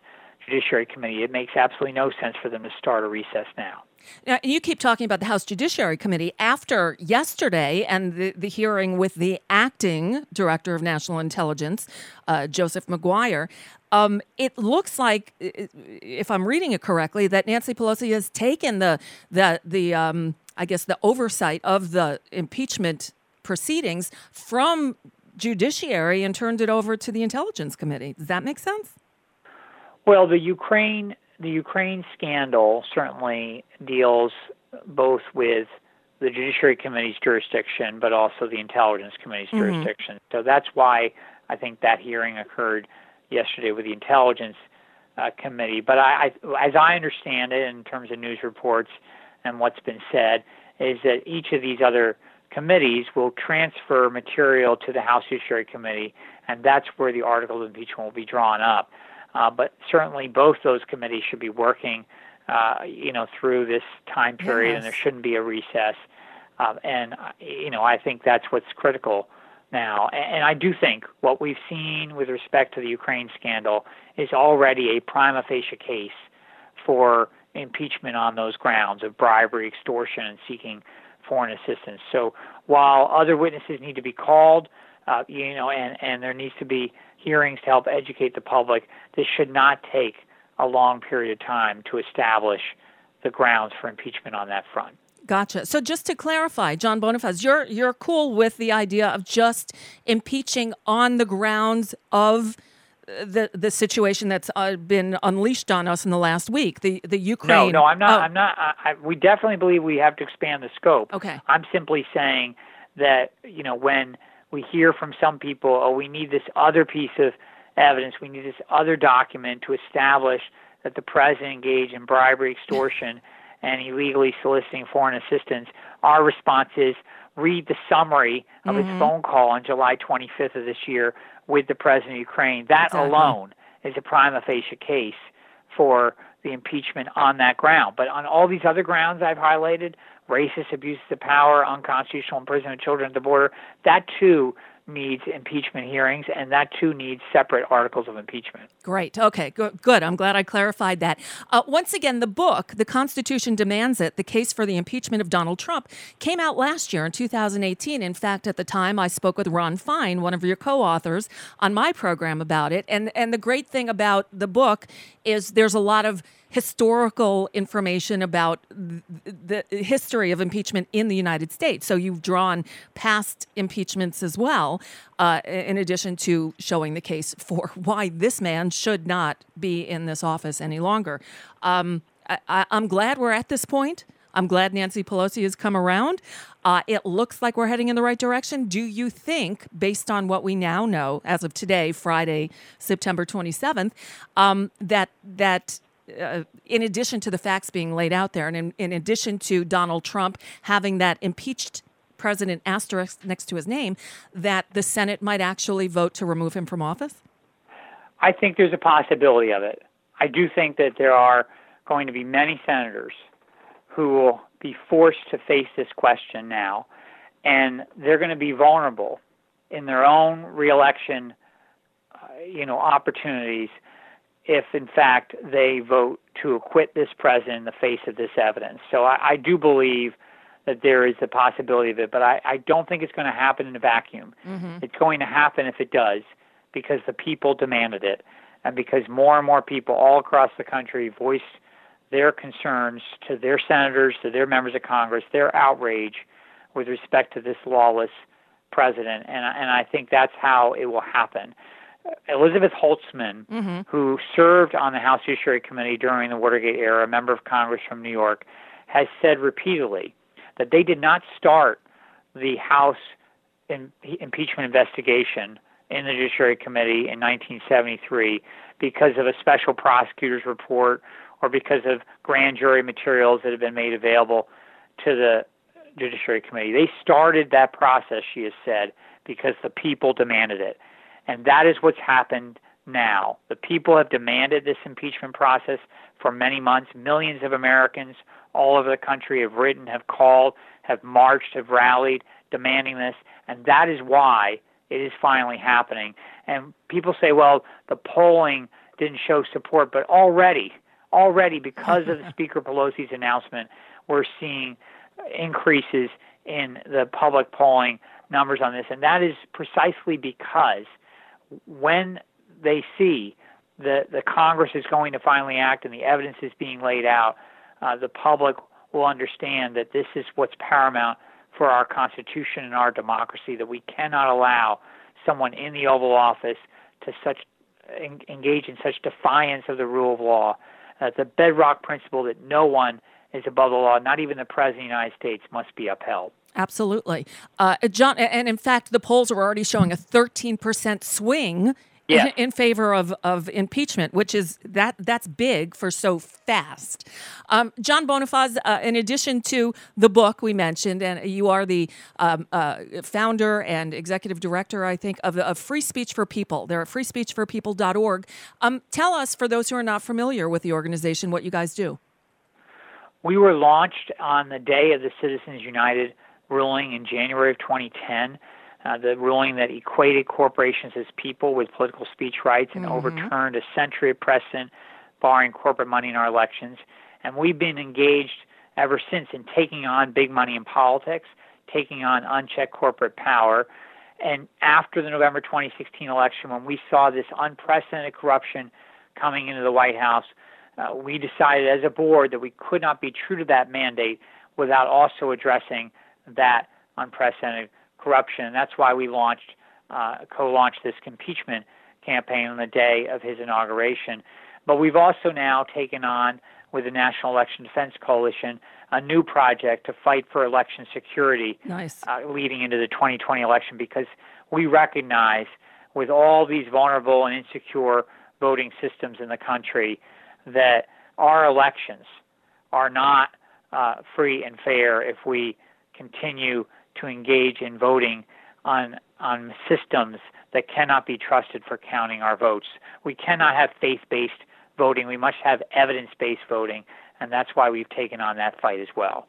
Judiciary Committee. It makes absolutely no sense for them to start a recess now. Now, you keep talking about the House Judiciary Committee. After yesterday and the, the hearing with the acting director of national intelligence, uh, Joseph Maguire, um, it looks like, if I'm reading it correctly, that Nancy Pelosi has taken the, the, the um, I guess, the oversight of the impeachment proceedings from Judiciary and turned it over to the Intelligence Committee. Does that make sense? Well, the Ukraine... The Ukraine scandal certainly deals both with the Judiciary Committee's jurisdiction, but also the Intelligence Committee's mm-hmm. jurisdiction. So that's why I think that hearing occurred yesterday with the Intelligence uh, Committee. But I, I, as I understand it, in terms of news reports and what's been said, is that each of these other committees will transfer material to the House Judiciary Committee, and that's where the articles of impeachment will be drawn up. Uh, but certainly both those committees should be working, uh, you know, through this time period, yes, and there shouldn't be a recess. Um, and, you know, I think that's what's critical now. And, and I do think what we've seen with respect to the Ukraine scandal is already a prima facie case for impeachment on those grounds of bribery, extortion, and seeking foreign assistance. So while other witnesses need to be called, uh, you know, and, and there needs to be hearings to help educate the public, this should not take a long period of time to establish the grounds for impeachment on that front. Gotcha. So just to clarify, John Bonifaz, you're you're cool with the idea of just impeaching on the grounds of the the situation that's uh, been unleashed on us in the last week, the the Ukraine. No, no, I'm not. Oh. I'm not. I, I, we definitely believe we have to expand the scope. Okay. I'm simply saying that, you know, when we hear from some people, oh, we need this other piece of evidence, we need this other document to establish that the president engaged in bribery, extortion, and illegally soliciting foreign assistance. Our response is, read the summary of mm-hmm. his phone call on July twenty-fifth of this year with the president of Ukraine. That exactly. alone is a prima facie case for the impeachment on that ground. But on all these other grounds I've highlighted, racist abuses of power, unconstitutional imprisonment of children at the border, that too needs impeachment hearings, and that too needs separate articles of impeachment. Great. Okay, good. Good. I'm glad I clarified that. Uh, once again, the book, The Constitution Demands It: The Case for the Impeachment of Donald Trump, came out last year in two thousand eighteen. In fact, at the time, I spoke with Ron Fine, one of your co-authors, on my program about it. And, and the great thing about the book is there's a lot of historical information about the history of impeachment in the United States. So you've drawn past impeachments as well, uh, in addition to showing the case for why this man should not be in this office any longer. Um, I, I, I'm glad we're at this point. I'm glad Nancy Pelosi has come around. Uh, it looks like we're heading in the right direction. Do you think, based on what we now know as of today, Friday, September twenty-seventh, um, that that... Uh, in addition to the facts being laid out there, and in, in addition to Donald Trump having that impeached president asterisk next to his name, that the Senate might actually vote to remove him from office? I think there's a possibility of it. I do think that there are going to be many senators who will be forced to face this question now, and they're going to be vulnerable in their own reelection, uh, you know, opportunities, if, in fact, they vote to acquit this president in the face of this evidence. So I, I do believe that there is the possibility of it, but I, I don't think it's going to happen in a vacuum. Mm-hmm. It's going to happen, if it does, because the people demanded it, and because more and more people all across the country voiced their concerns to their senators, to their members of Congress, their outrage with respect to this lawless president. And, and I think that's how it will happen. Elizabeth Holtzman, mm-hmm. who served on the House Judiciary Committee during the Watergate era, a member of Congress from New York, has said repeatedly that they did not start the House in, impeachment investigation in the Judiciary Committee in nineteen seventy-three because of a special prosecutor's report or because of grand jury materials that had been made available to the Judiciary Committee. They started that process, she has said, because the people demanded it. And that is what's happened now. The people have demanded this impeachment process for many months. Millions of Americans all over the country have written, have called, have marched, have rallied, demanding this. And that is why it is finally happening. And people say, well, the polling didn't show support. But already, already because of the Speaker Pelosi's announcement, we're seeing increases in the public polling numbers on this. And that is precisely because when they see that the Congress is going to finally act and the evidence is being laid out, uh, the public will understand that this is what's paramount for our Constitution and our democracy, that we cannot allow someone in the Oval Office to such en- engage in such defiance of the rule of law. Uh, the bedrock principle that no one is above the law, not even the President of the United States, must be upheld. Absolutely. Uh, John, and in fact, the polls are already showing a thirteen percent swing yeah. in, in favor of, of impeachment, which is that that's big for so fast. Um, John Bonifaz, uh, in addition to the book we mentioned, and you are the um, uh, founder and executive director, I think, of, of Free Speech for People. They're at free speech for people dot org. Um, tell us, for those who are not familiar with the organization, what you guys do. We were launched on the day of the Citizens United ruling in January of twenty ten, uh, the ruling that equated corporations as people with political speech rights and mm-hmm. overturned a century of precedent barring corporate money in our elections. And we've been engaged ever since in taking on big money in politics, taking on unchecked corporate power. And after the November twenty sixteen election, when we saw this unprecedented corruption coming into the White House, uh, we decided as a board that we could not be true to that mandate without also addressing that unprecedented corruption. And that's why we launched, uh, co-launched this impeachment campaign on the day of his inauguration. But we've also now taken on, with the National Election Defense Coalition, a new project to fight for election security. Nice. uh, leading into the twenty twenty election, because we recognize with all these vulnerable and insecure voting systems in the country that our elections are not uh, free and fair if we continue to engage in voting on on systems that cannot be trusted for counting our votes. We cannot have faith-based voting. We must have evidence-based voting, and that's why we've taken on that fight as well.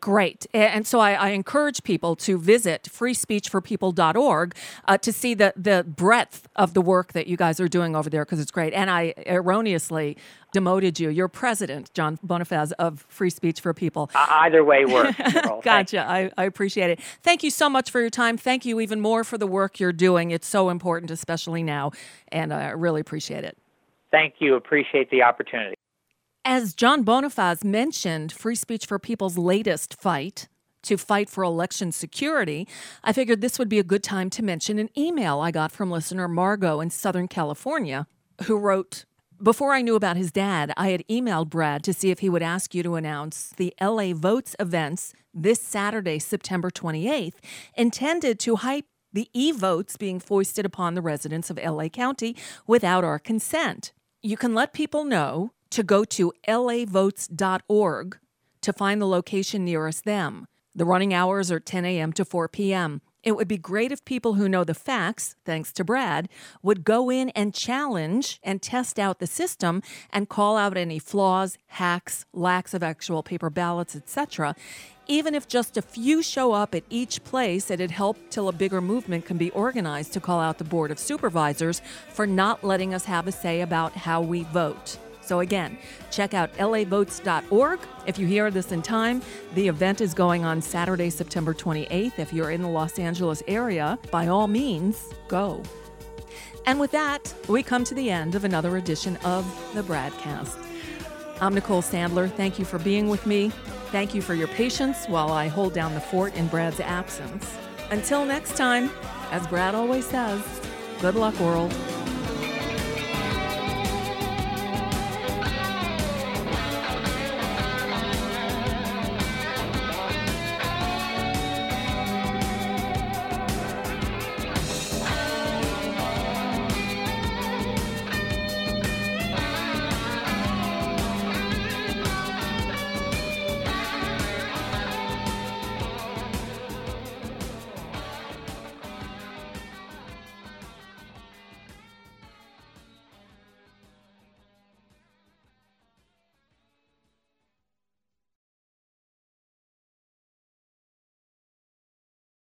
great. And so I, I encourage people to visit free speech for people dot org uh, to see the, the breadth of the work that you guys are doing over there, because it's great. And I erroneously demoted you. You're president, John Bonifaz, of Free Speech for People. Uh, either way works. Gotcha. I, I appreciate it. Thank you so much for your time. Thank you even more for the work you're doing. It's so important, especially now, and I really appreciate it. Thank you. Appreciate the opportunity. As John Bonifaz mentioned, Free Speech for People's latest fight to fight for election security, I figured this would be a good time to mention an email I got from listener Margo in Southern California, who wrote, "Before I knew about his dad, I had emailed Brad to see if he would ask you to announce the L A Votes events this Saturday, September twenty-eighth, intended to hype the e-votes being foisted upon the residents of L A County without our consent. You can let people know to go to l a votes dot org to find the location nearest them. The running hours are ten a.m. to four p.m. It would be great if people who know the facts, thanks to Brad, would go in and challenge and test out the system and call out any flaws, hacks, lacks of actual paper ballots, et cetera. Even if just a few show up at each place, it'd help till a bigger movement can be organized to call out the Board of Supervisors for not letting us have a say about how we vote." So again, check out l a votes dot org. If you hear this in time, the event is going on Saturday, September twenty-eighth. If you're in the Los Angeles area, by all means, go. And with that, we come to the end of another edition of The Bradcast. I'm Nicole Sandler. Thank you for being with me. Thank you for your patience while I hold down the fort in Brad's absence. Until next time, as Brad always says, good luck, world.